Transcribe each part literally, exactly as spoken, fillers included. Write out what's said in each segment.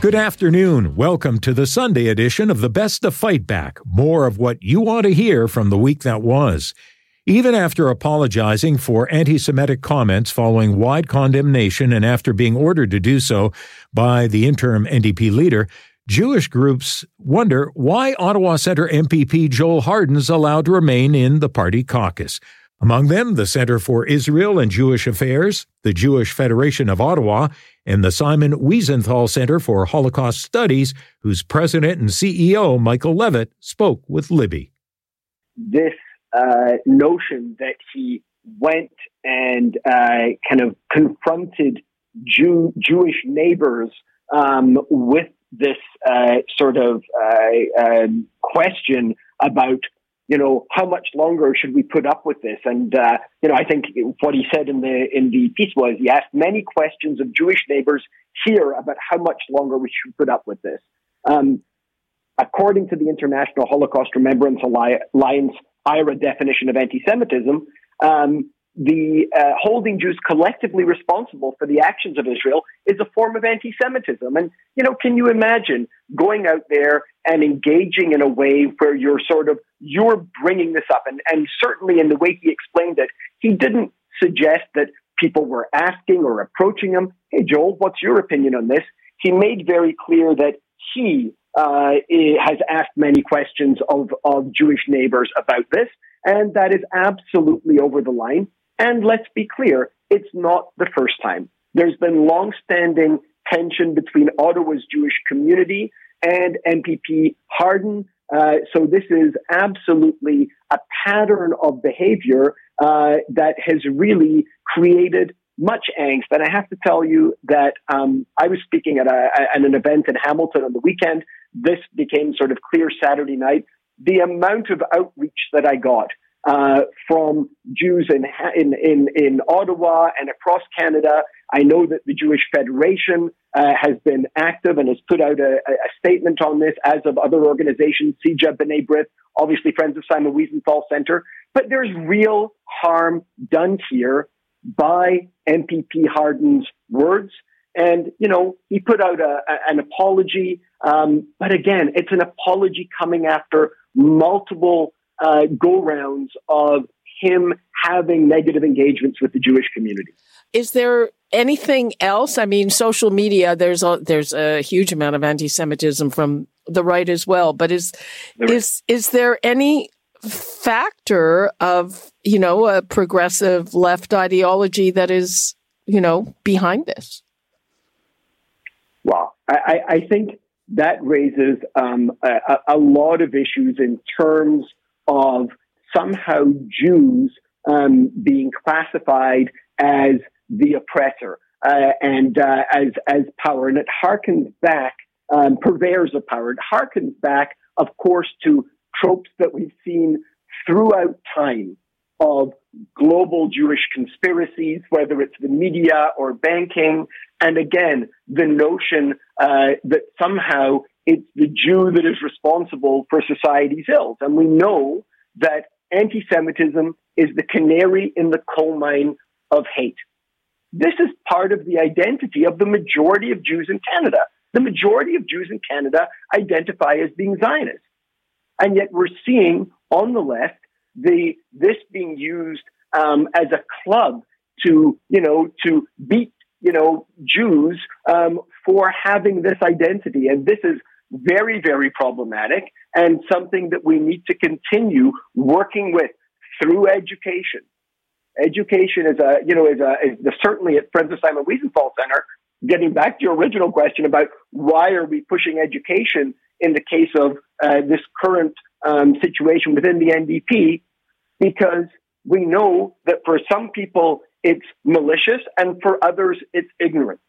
Good afternoon. Welcome to the Sunday edition of the Best of Fight Back, more of what you want to hear from the week that was. Even after apologizing for anti-Semitic comments following wide condemnation and after being ordered to do so by the interim N D P leader, Jewish groups wonder why Ottawa Centre M P P Joel Harden's allowed to remain in the party caucus. Among them, the Center for Israel and Jewish Affairs, the Jewish Federation of Ottawa, and the Simon Wiesenthal Center for Holocaust Studies, whose president and C E O, Michael Levitt, spoke with Libby. This uh, notion that he went and uh, kind of confronted Jew- Jewish neighbors um, with this uh, sort of uh, uh, question about, you know, how much longer should we put up with this? And, uh, you know, I think what he said in the in the piece was he asked many questions of Jewish neighbors here about how much longer we should put up with this. Um, according to the International Holocaust Remembrance Alliance, I R A definition of anti-Semitism, um, the uh, holding Jews collectively responsible for the actions of Israel is a form of anti-Semitism. And, you know, can you imagine going out there and engaging in a way where you're sort of, you're bringing this up? And, and certainly in the way he explained it, he didn't suggest that people were asking or approaching him, hey, Joel, what's your opinion on this? He made very clear that he uh, has asked many questions of, of Jewish neighbors about this, and that is absolutely over the line. And let's be clear, it's not the first time. There's been long-standing tension between Ottawa's Jewish community and M P P Harden. Uh, so this is absolutely a pattern of behavior uh, that has really created much angst. And I have to tell you that um, I was speaking at, a, at an event in Hamilton on the weekend. This became sort of clear Saturday night. The amount of outreach that I got uh, from Jews in, in in in Ottawa and across Canada. I know that the Jewish Federation uh, has been active and has put out a, a statement on this, as of other organizations, C J A, B'nai Brith, obviously Friends of Simon Wiesenthal Center. But there's real harm done here by M P P Harden's words. And, you know, he put out a, a, an apology. Um, but again, it's an apology coming after multiple uh, go-rounds of him having negative engagements with the Jewish community. Is there anything else? I mean, social media, there's a, there's a huge amount of anti-Semitism from the right as well. But is is is there any factor of, you know, a progressive left ideology that is, you know, behind this? Well, I, I think that raises um, a, a lot of issues in terms of somehow Jews um, being classified as the oppressor uh, and uh, as as power. And it harkens back, um, purveyors of power, it harkens back, of course, to tropes that we've seen throughout time of global Jewish conspiracies, whether it's the media or banking. And again, the notion uh, that somehow it's the Jew that is responsible for society's ills. And we know that anti-Semitism is the canary in the coal mine of hate. This is part of the identity of the majority of Jews in Canada. The majority of Jews in Canada identify as being Zionist. And yet we're seeing on the left the this being used um, as a club to, you know, to beat, you know, Jews um, for having this identity. And this is very, very problematic and something that we need to continue working with through education. Education is a, you know, is a, is the, certainly at Friends of Simon Wiesenthal Center, getting back to your original question about why are we pushing education in the case of uh, this current um, situation within the N D P, because we know that for some people it's malicious and for others it's ignorance.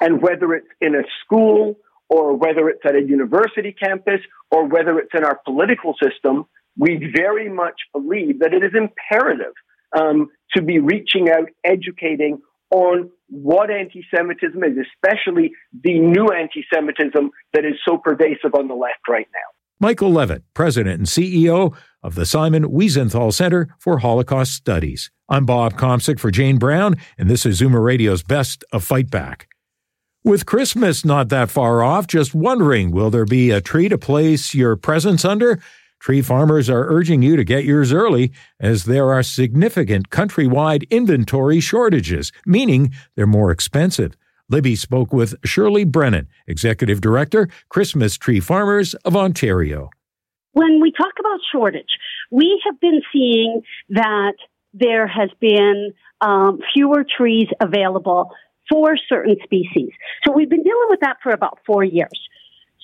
And whether it's in a school or whether it's at a university campus, or whether it's in our political system, we very much believe that it is imperative um, to be reaching out, educating on what anti-Semitism is, especially the new anti-Semitism that is so pervasive on the left right now. Michael Levitt, President and C E O of the Simon Wiesenthal Center for Holocaust Studies. I'm Bob Komsic for Jane Brown, and this is Zoomer Radio's Best of Fight Back. With Christmas not that far off, just wondering, will there be a tree to place your presents under? Tree farmers are urging you to get yours early, as there are significant countrywide inventory shortages, meaning they're more expensive. Libby spoke with Shirley Brennan, Executive Director, Christmas Tree Farmers of Ontario. When we talk about shortage, we have been seeing that there has been um, fewer trees available for certain species. So we've been dealing with that for about four years.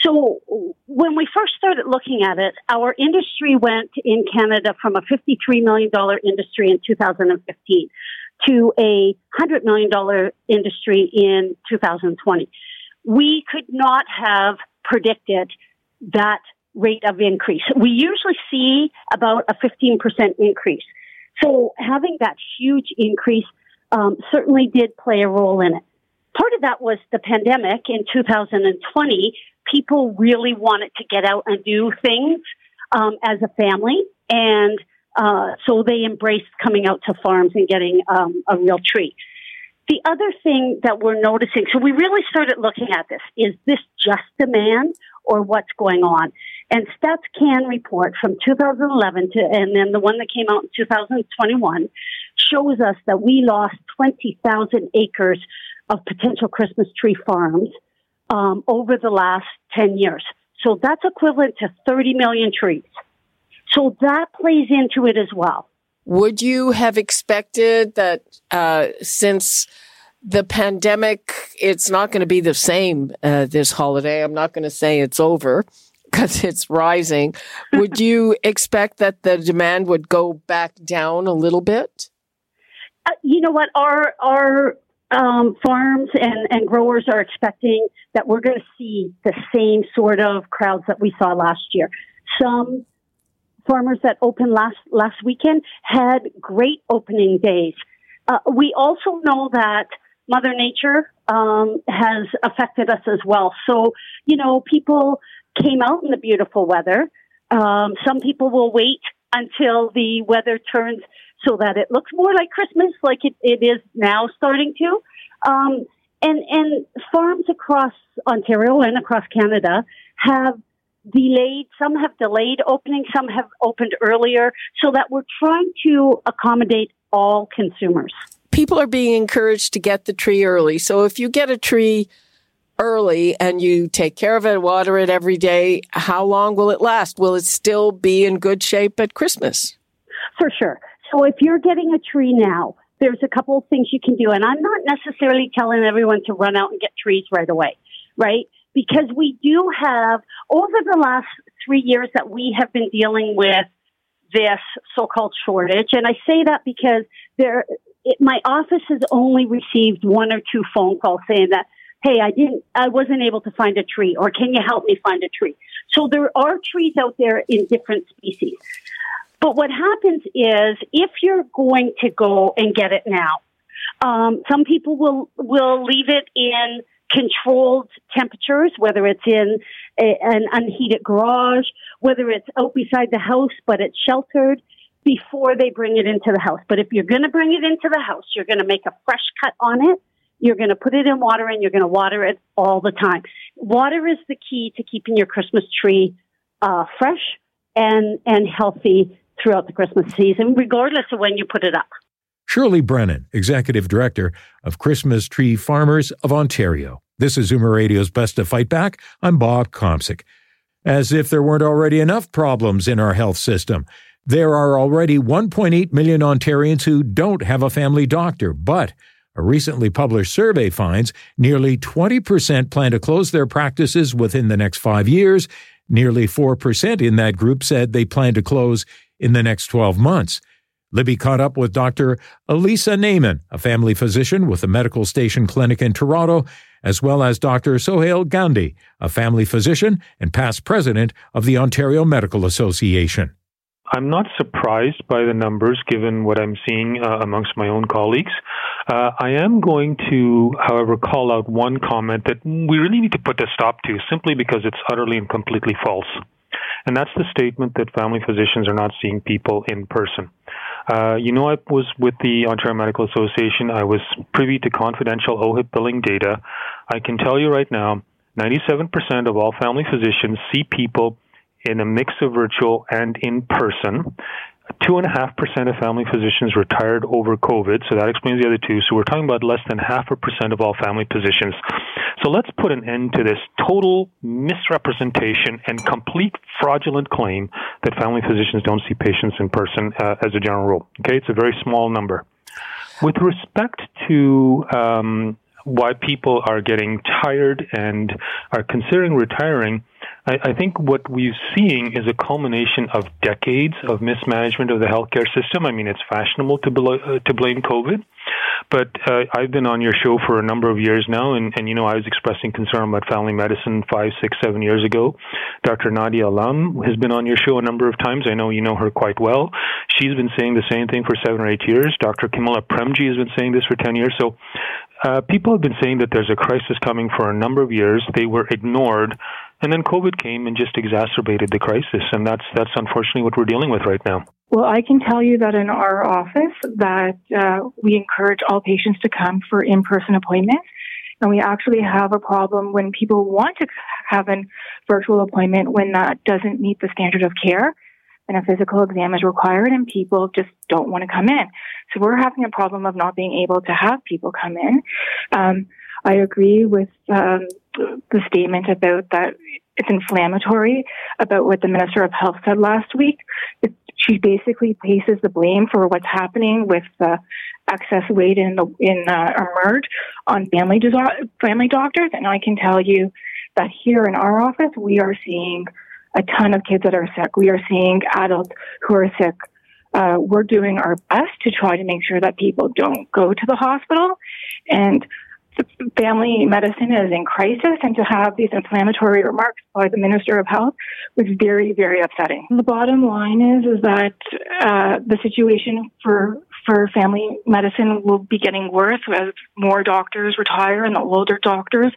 So when we first started looking at it, our industry went in Canada from a fifty-three million dollars industry in two thousand fifteen to a one hundred million dollars industry in two thousand twenty. We could not have predicted that rate of increase. We usually see about a fifteen percent increase. So having that huge increase um, certainly did play a role in it. Part of that was the pandemic in two thousand twenty. People really wanted to get out and do things um, as a family, and Uh, so they embraced coming out to farms and getting um, a real tree. The other thing that we're noticing, so we really started looking at this, is this just demand or what's going on? And Stats Can report from two thousand eleven to, and then the one that came out in two thousand twenty-one shows us that we lost twenty thousand acres of potential Christmas tree farms um, over the last ten years. So that's equivalent to thirty million trees. So that plays into it as well. Would you have expected that uh, since the pandemic, it's not going to be the same uh, this holiday? I'm not going to say it's over because it's rising. Would you expect that the demand would go back down a little bit? Uh, you know what? Our our um, farms and, and growers are expecting that we're going to see the same sort of crowds that we saw last year. Some farmers that opened last, last weekend had great opening days. Uh, we also know that Mother Nature um, has affected us as well. So, you know, people came out in the beautiful weather. Um, some people will wait until the weather turns so that it looks more like Christmas, like it, it is now starting to. Um, and, and farms across Ontario and across Canada have delayed, some have delayed opening, some have opened earlier, so that we're trying to accommodate all consumers. People are being encouraged to get the tree early. So if you get a tree early and you take care of it, water it every day, how long will it last? Will it still be in good shape at Christmas? For sure. So if you're getting a tree now, there's a couple of things you can do. And I'm not necessarily telling everyone to run out and get trees right away, right? Because we do have, over the last three years that we have been dealing with this so-called shortage, and I say that because there, it, my office has only received one or two phone calls saying that, hey, I didn't, I wasn't able to find a tree, or can you help me find a tree? So there are trees out there in different species. But what happens is, if you're going to go and get it now, um, some people will, will leave it in controlled temperatures, whether it's in a, an unheated garage, whether it's out beside the house, but it's sheltered, before they bring it into the house. But if you're going to bring it into the house, you're going to make a fresh cut on it, you're going to put it in water, and you're going to water it all the time. Water is the key to keeping your Christmas tree uh, fresh and, and healthy throughout the Christmas season, regardless of when you put it up. Shirley Brennan, Executive Director of Christmas Tree Farmers of Ontario. This is Zoomer Radio's Best of Fight Back. I'm Bob Komsic. As if there weren't already enough problems in our health system, there are already one point eight million Ontarians who don't have a family doctor, but a recently published survey finds nearly twenty percent plan to close their practices within the next five years. Nearly four percent in that group said they plan to close in the next twelve months. Libby caught up with Doctor Elisa Naiman, a family physician with the Medical Station Clinic in Toronto, as well as Doctor Sohail Gandhi, a family physician and past president of the Ontario Medical Association. I'm not surprised by the numbers given what I'm seeing uh, amongst my own colleagues. Uh, I am going to, however, call out one comment that we really need to put a stop to simply because it's utterly and completely false. And that's the statement that family physicians are not seeing people in person. Uh, you know, I was with the Ontario Medical Association. I was privy to confidential O H I P billing data. I can tell you right now, ninety-seven percent of all family physicians see people in a mix of virtual and in person. Two and a half percent of family physicians retired over COVID, so that explains the other two. So we're talking about less than half a percent of all family physicians. So let's put an end to this total misrepresentation and complete fraudulent claim that family physicians don't see patients in person uh, as a general rule. Okay, it's a very small number. With respect to um, why people are getting tired and are considering retiring, I think what we're seeing is a culmination of decades of mismanagement of the healthcare system. I mean, it's fashionable to bl- to blame COVID, but uh, I've been on your show for a number of years now, and, and, you know, I was expressing concern about family medicine five, six, seven years ago. Doctor Nadia Alam has been on your show a number of times. I know you know her quite well. She's been saying the same thing for seven or eight years. Doctor Kamala Premji has been saying this for ten years. So uh, people have been saying that there's a crisis coming for a number of years. They were ignored. And then COVID came and just exacerbated the crisis, and that's that's unfortunately what we're dealing with right now. Well, I can tell you that in our office that uh, we encourage all patients to come for in-person appointments, and we actually have a problem when people want to have a virtual appointment when that doesn't meet the standard of care, and a physical exam is required, and people just don't want to come in. So we're having a problem of not being able to have people come in. Um, I agree with um, the statement about that it's inflammatory, about what the Minister of Health said last week. It, she basically places the blame for what's happening with the uh, excess weight in the in uh, eMERGE on family, diso- family doctors. And I can tell you that here in our office, we are seeing a ton of kids that are sick. We are seeing adults who are sick. Uh, we're doing our best to try to make sure that people don't go to the hospital, and family medicine is in crisis, and to have these inflammatory remarks by the Minister of Health was very, very upsetting. The bottom line is, is that uh, the situation for for family medicine will be getting worse as more doctors retire and the older doctors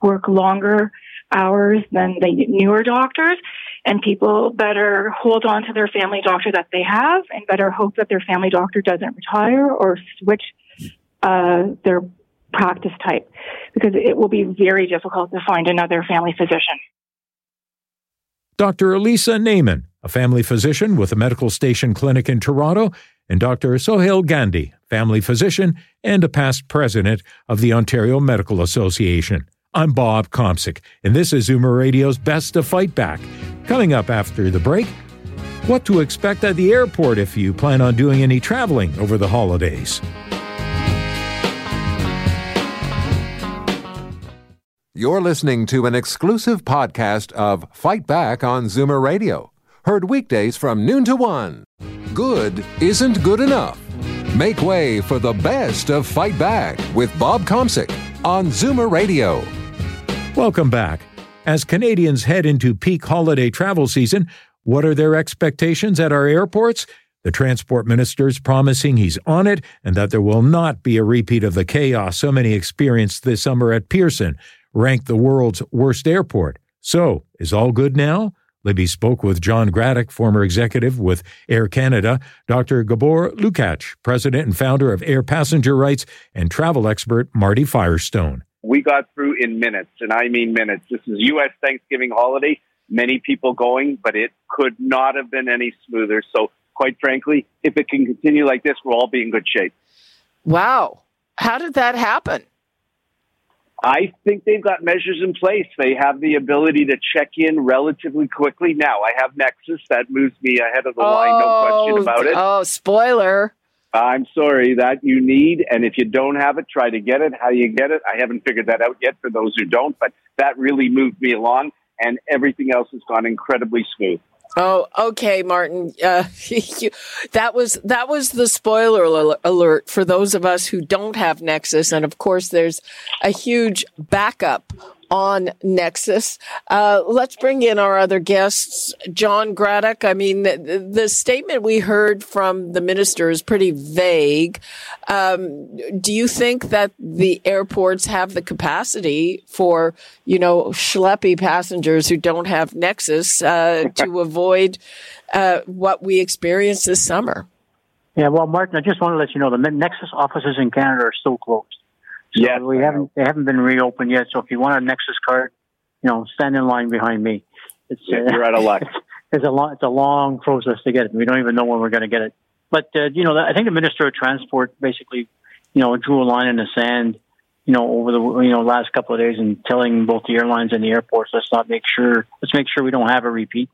work longer hours than the newer doctors, and people better hold on to their family doctor that they have and better hope that their family doctor doesn't retire or switch uh, their practice type, because it will be very difficult to find another family physician. Doctor Elisa Naiman, a family physician with a Medical Station Clinic in Toronto, and Doctor Sohail Gandhi, family physician and a past president of the Ontario Medical Association. I'm Bob Komsic, and this is Zoomer Radio's Best of Fight Back. Coming up after the break, what to expect at the airport if you plan on doing any traveling over the holidays. You're listening to an exclusive podcast of Fight Back on Zoomer Radio. Heard weekdays from noon to one. Good isn't good enough. Make way for the best of Fight Back with Bob Komsic on Zoomer Radio. Welcome back. As Canadians head into peak holiday travel season, what are their expectations at our airports? The transport minister's promising he's on it and that there will not be a repeat of the chaos so many experienced this summer at Pearson, ranked the world's worst airport. So, is all good now? Libby spoke with John Graddick, former executive with Air Canada, Doctor Gabor Lukacs, president and founder of Air Passenger Rights, and travel expert Marty Firestone. We got through in minutes, and I mean minutes. This is U S Thanksgiving holiday, many people going, but it could not have been any smoother. So, quite frankly, if it can continue like this, we'll all be in good shape. Wow. How did that happen? I think they've got measures in place. They have the ability to check in relatively quickly. Now, I have Nexus. That moves me ahead of the oh, line, no question about it. Oh, spoiler. I'm sorry. That you need, and if you don't have it, try to get it. How you get it, I haven't figured that out yet for those who don't, but that really moved me along, and everything else has gone incredibly smooth. Oh, okay, Martin. Uh, you, that was that was the spoiler alert for those of us who don't have Nexus. And of course, there's a huge backup on Nexus. Uh, let's bring in our other guests. John Graddick. I mean, the, the statement we heard from the minister is pretty vague. Um, do you think that the airports have the capacity for, you know, schleppy passengers who don't have Nexus uh, to avoid uh, what we experienced this summer? Yeah, well, Martin, I just want to let you know the Nexus offices in Canada are still closed. So yeah, we haven't. They haven't been reopened yet. So if you want a Nexus card, you know, stand in line behind me. It's, yeah, uh, you're out of luck. It's, it's a long. It's a long process to get it. We don't even know when we're going to get it. But uh, you know, I think the Minister of Transport basically, you know, drew a line in the sand, you know, over the you know last couple of days, and telling both the airlines and the airports, let's not make sure. Let's make sure we don't have a repeat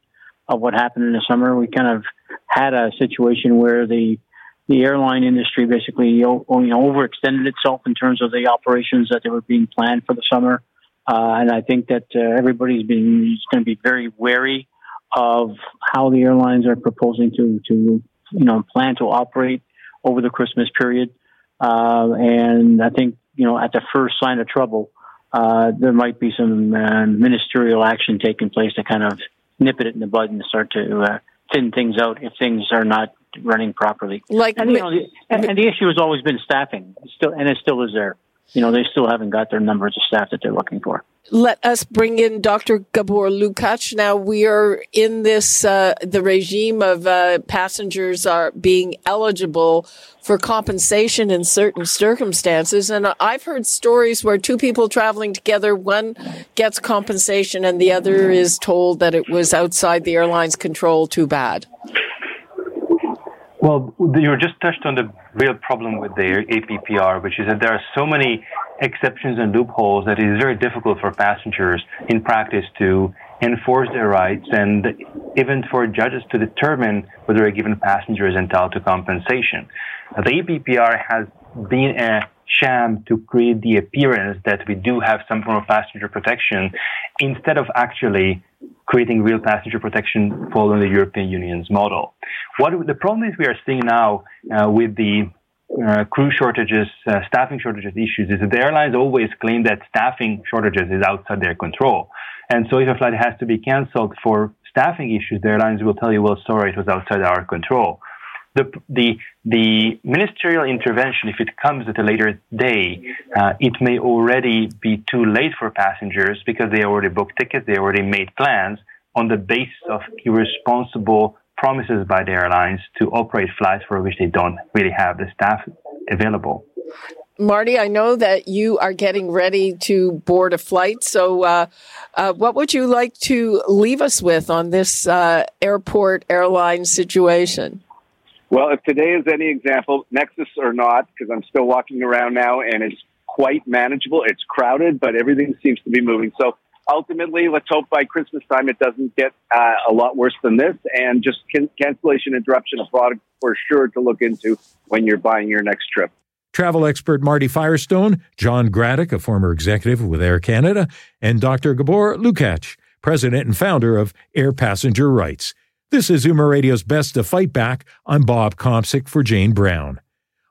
of what happened in the summer. We kind of had a situation where the The airline industry basically you know, overextended itself in terms of the operations that they were being planned for the summer. Uh, and I think that uh, everybody's been going to be very wary of how the airlines are proposing to, to you know, plan to operate over the Christmas period. Uh, and I think, you know, at the first sign of trouble, uh, there might be some uh, ministerial action taking place to kind of nip it in the bud and start to uh, thin things out if things are not running properly. Like, and, you know, the, and, and the issue has always been staffing, it's still, and it still is there. You know, they still haven't got their numbers of staff that they're looking for. Let us bring in Doctor Gabor Lukacs. Now, we are in this, uh, the regime of uh, passengers are being eligible for compensation in certain circumstances. And I've heard stories where two people traveling together, one gets compensation and the other is told that it was outside the airline's control, too bad. Well, you just touched on the real problem with the A P P R, which is that there are so many exceptions and loopholes that it is very difficult for passengers in practice to enforce their rights, and even for judges to determine whether a given passenger is entitled to compensation. Now, the A P P R has been a sham to create the appearance that we do have some form of passenger protection instead of actually creating real passenger protection following the European Union's model. What the problem is we are seeing now uh, with the uh, crew shortages, uh, staffing shortages issues is that the airlines always claim that staffing shortages is outside their control. And so if a flight has to be cancelled for staffing issues, the airlines will tell you, well, sorry, it was outside our control. The, the the ministerial intervention, if it comes at a later day, uh, it may already be too late for passengers because they already booked tickets, they already made plans on the basis of irresponsible promises by the airlines to operate flights for which they don't really have the staff available. Marty, I know that you are getting ready to board a flight, so uh, uh, what would you like to leave us with on this uh, airport airline situation? Well, if today is any example, Nexus or not, because I'm still walking around now and it's quite manageable. It's crowded, but everything seems to be moving. So ultimately, let's hope by Christmas time it doesn't get uh, a lot worse than this. And just can- cancellation interruption, a product for sure to look into when you're buying your next trip. Travel expert Marty Firestone, John Graddick, a former executive with Air Canada, and Doctor Gabor Lukacs, president and founder of Air Passenger Rights. This is Zoomer Radio's Best of Fight Back. I'm Bob Komsic for Jane Brown.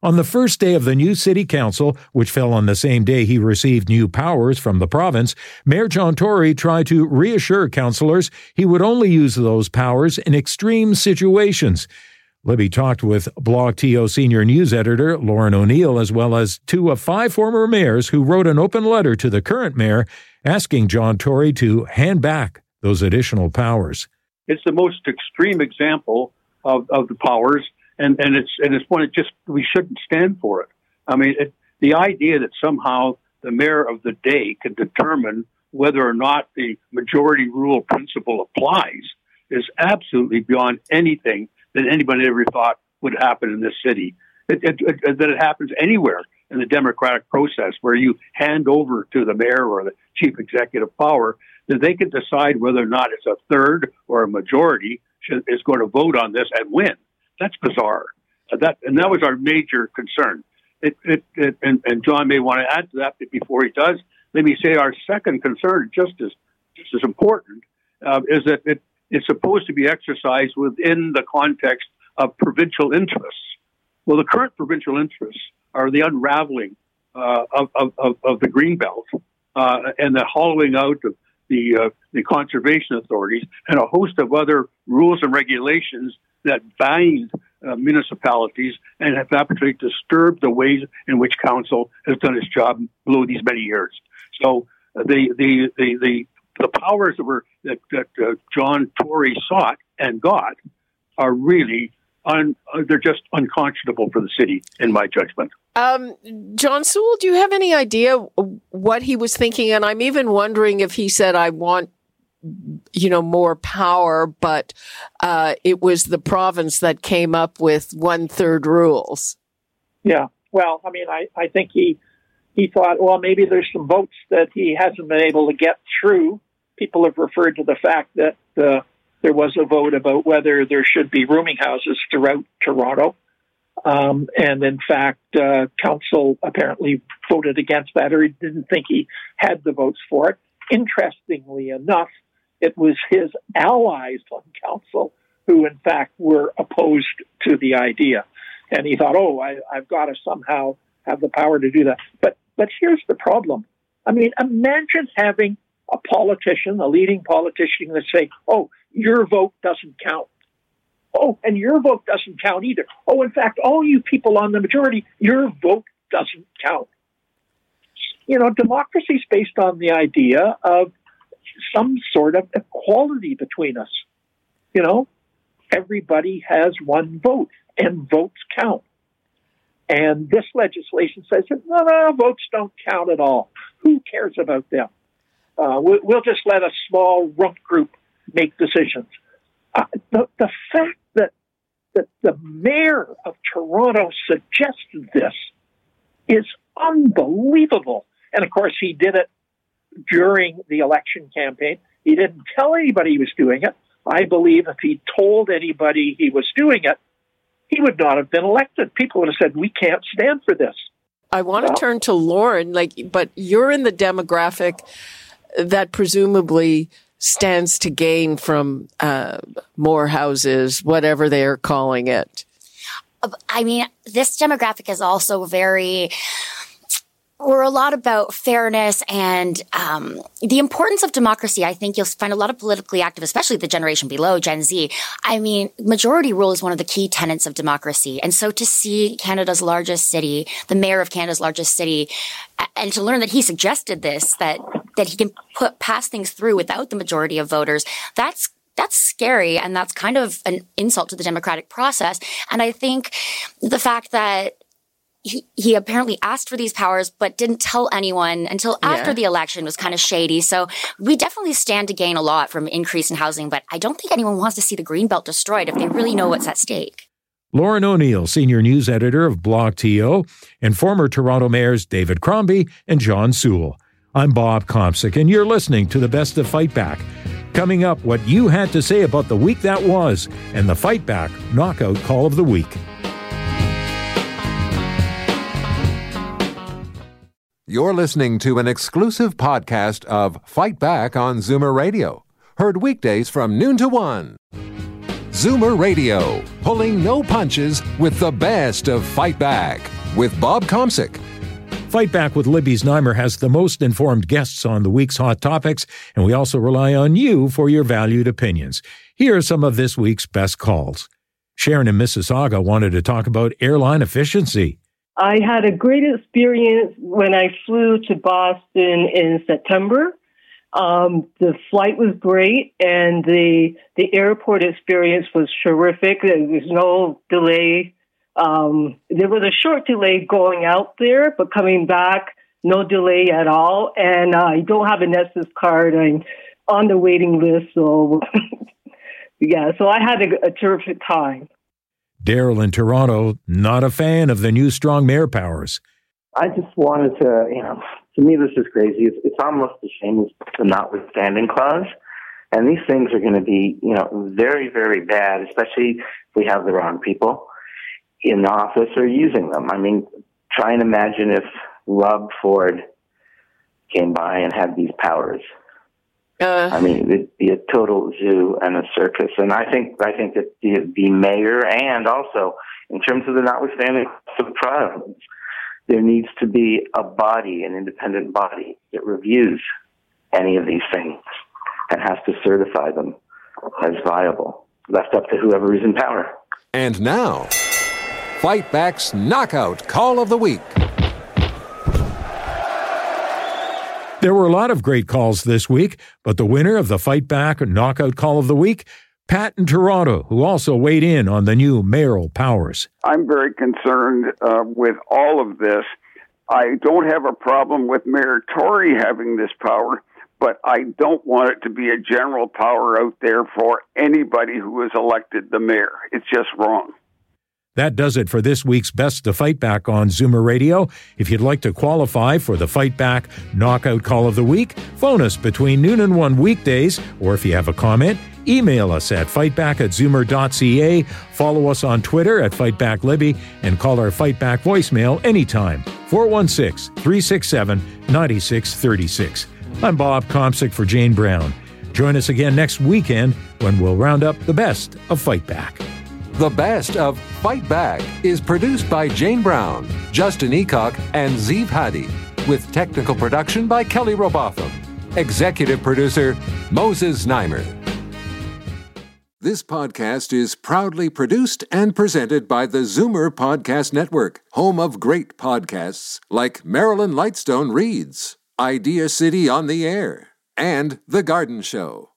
On the first day of the new city council, which fell on the same day he received new powers from the province, Mayor John Tory tried to reassure councillors he would only use those powers in extreme situations. Libby talked with BlogTO senior news editor Lauren O'Neill, as well as two of five former mayors who wrote an open letter to the current mayor asking John Tory to hand back those additional powers. It's the most extreme example of, of the powers, and, and it's and it's one that just we shouldn't stand for it. I mean, it, the idea that somehow the mayor of the day could determine whether or not the majority rule principle applies is absolutely beyond anything that anybody ever thought would happen in this city. It, it, it, that it happens anywhere in the democratic process where you hand over to the mayor or the chief executive power that they can decide whether or not it's a third or a majority should, is going to vote on this and win. That's bizarre. Uh, that and that was our major concern. It, it, it, and, and John may want to add to that, but before he does, let me say our second concern, just as just as important, uh, is that it, is supposed to be exercised within the context of provincial interests. Well, the current provincial interests are the unraveling uh, of, of, of the Greenbelt uh, and the hollowing out of the, uh, the conservation authorities and a host of other rules and regulations that bind uh, municipalities and have actually disturbed the ways in which council has done its job below these many years. So uh, the, the, the, the, the powers that were that, that uh, John Tory sought and got are really un, uh, they're just unconscionable for the city, in my judgment. Um, John Sewell, do you have any idea what he was thinking? And I'm even wondering if he said, "I want, you know, more power," but uh, it was the province that came up with one-third rules. Yeah. Well, I mean, I, I think he he thought, well, maybe there's some votes that he hasn't been able to get through. People have referred to the fact that uh, there was a vote about whether there should be rooming houses throughout Toronto. Um, and in fact, uh, council apparently voted against that, or he didn't think he had the votes for it. Interestingly enough, it was his allies on council who, in fact, were opposed to the idea. And he thought, oh, I, I've got to somehow have the power to do that. But but here's the problem. I mean, imagine having a politician, a leading politician, that say, oh, your vote doesn't count. Oh, and your vote doesn't count either. Oh, in fact, all you people on the majority, your vote doesn't count. You know, democracy is based on the idea of some sort of equality between us. You know, everybody has one vote, and votes count. And this legislation says, no, no, votes don't count at all. Who cares about them? Uh, we'll, we'll just let a small rump group make decisions. Uh, the, the fact that, that the mayor of Toronto suggested this is unbelievable. And, of course, he did it during the election campaign. He didn't tell anybody he was doing it. I believe if he told anybody he was doing it, he would not have been elected. People would have said, we can't stand for this. I want well, to turn to Lauren, like, but you're in the demographic that presumably stands to gain from uh, more houses, whatever they are calling it. I mean, this demographic is also very... We're a lot about fairness and um the importance of democracy. I think you'll find a lot of politically active, especially the generation below, Gen Z. I mean, majority rule is one of the key tenets of democracy. And so to see Canada's largest city, the mayor of Canada's largest city, and to learn that he suggested this, that that he can put pass things through without the majority of voters, that's That's scary, and that's kind of an insult to the democratic process. And I think the fact that he, he apparently asked for these powers but didn't tell anyone until after yeah. the election was kind of shady. So we definitely stand to gain a lot from increase in housing, but I don't think anyone wants to see the Greenbelt destroyed if they really know what's at stake. Lauren O'Neill, senior news editor of BlogTO, and former Toronto mayors David Crombie and John Sewell. I'm Bob Komsic, and you're listening to the Best of Fight Back. Coming up, what you had to say about the week that was and the Fight Back Knockout Call of the Week. You're listening to an exclusive podcast of Fight Back on Zoomer Radio. Heard weekdays from noon to one. Zoomer Radio, pulling no punches with the best of Fight Back with Bob Komsic. Fight Back with Libby Znaimer has the most informed guests on the week's hot topics, and we also rely on you for your valued opinions. Here are some of this week's best calls. Sharon in Mississauga wanted to talk about airline efficiency. I had a great experience when I flew to Boston in September. Um, the flight was great, and the the airport experience was terrific. There was no delay. Um, there was a short delay going out there, but coming back, no delay at all. And uh, I don't have a Nexus card. I'm on the waiting list. So, yeah, so I had a, a terrific time. Daryl in Toronto, not a fan of the new strong mayor powers. I just wanted to, you know, to me this is crazy. It's, it's almost a shame it's the notwithstanding clause. And these things are going to be, you know, very, very bad, especially if we have the wrong people in the office or using them. I mean, try and imagine if Rob Ford came by and had these powers. Uh, I mean, it'd be a total zoo and a circus. And I think I think that the, the mayor, and also in terms of the notwithstanding cost of the trial, there needs to be a body, an independent body that reviews any of these things and has to certify them as viable, left up to whoever is in power. And now, Fight Back's Knockout Call of the Week. There were a lot of great calls this week, but the winner of the Fight Back Knockout Call of the Week, Pat in Toronto, who also weighed in on the new mayoral powers. I'm very concerned uh, with all of this. I don't have a problem with Mayor Tory having this power, but I don't want it to be a general power out there for anybody who is elected the mayor. It's just wrong. That does it for this week's Best to Fight Back on Zoomer Radio. If you'd like to qualify for the Fight Back Knockout Call of the Week, phone us between noon and one weekdays, or if you have a comment, email us at fightback at zoomer dot c a, follow us on Twitter at FightbackLibby, and call our Fight Back voicemail anytime, four one six, three six seven, nine six three six. I'm Bob Komsic for Jane Brown. Join us again next weekend when we'll round up the best of Fight Back. The Best of Fight Back is produced by Jane Brown, Justin Eacock, and Zeev Hadi, with technical production by Kelly Robotham. Executive producer, Moses Znaimer. This podcast is proudly produced and presented by the Zoomer Podcast Network, home of great podcasts like Marilyn Lightstone Reads, Idea City on the Air, and The Garden Show.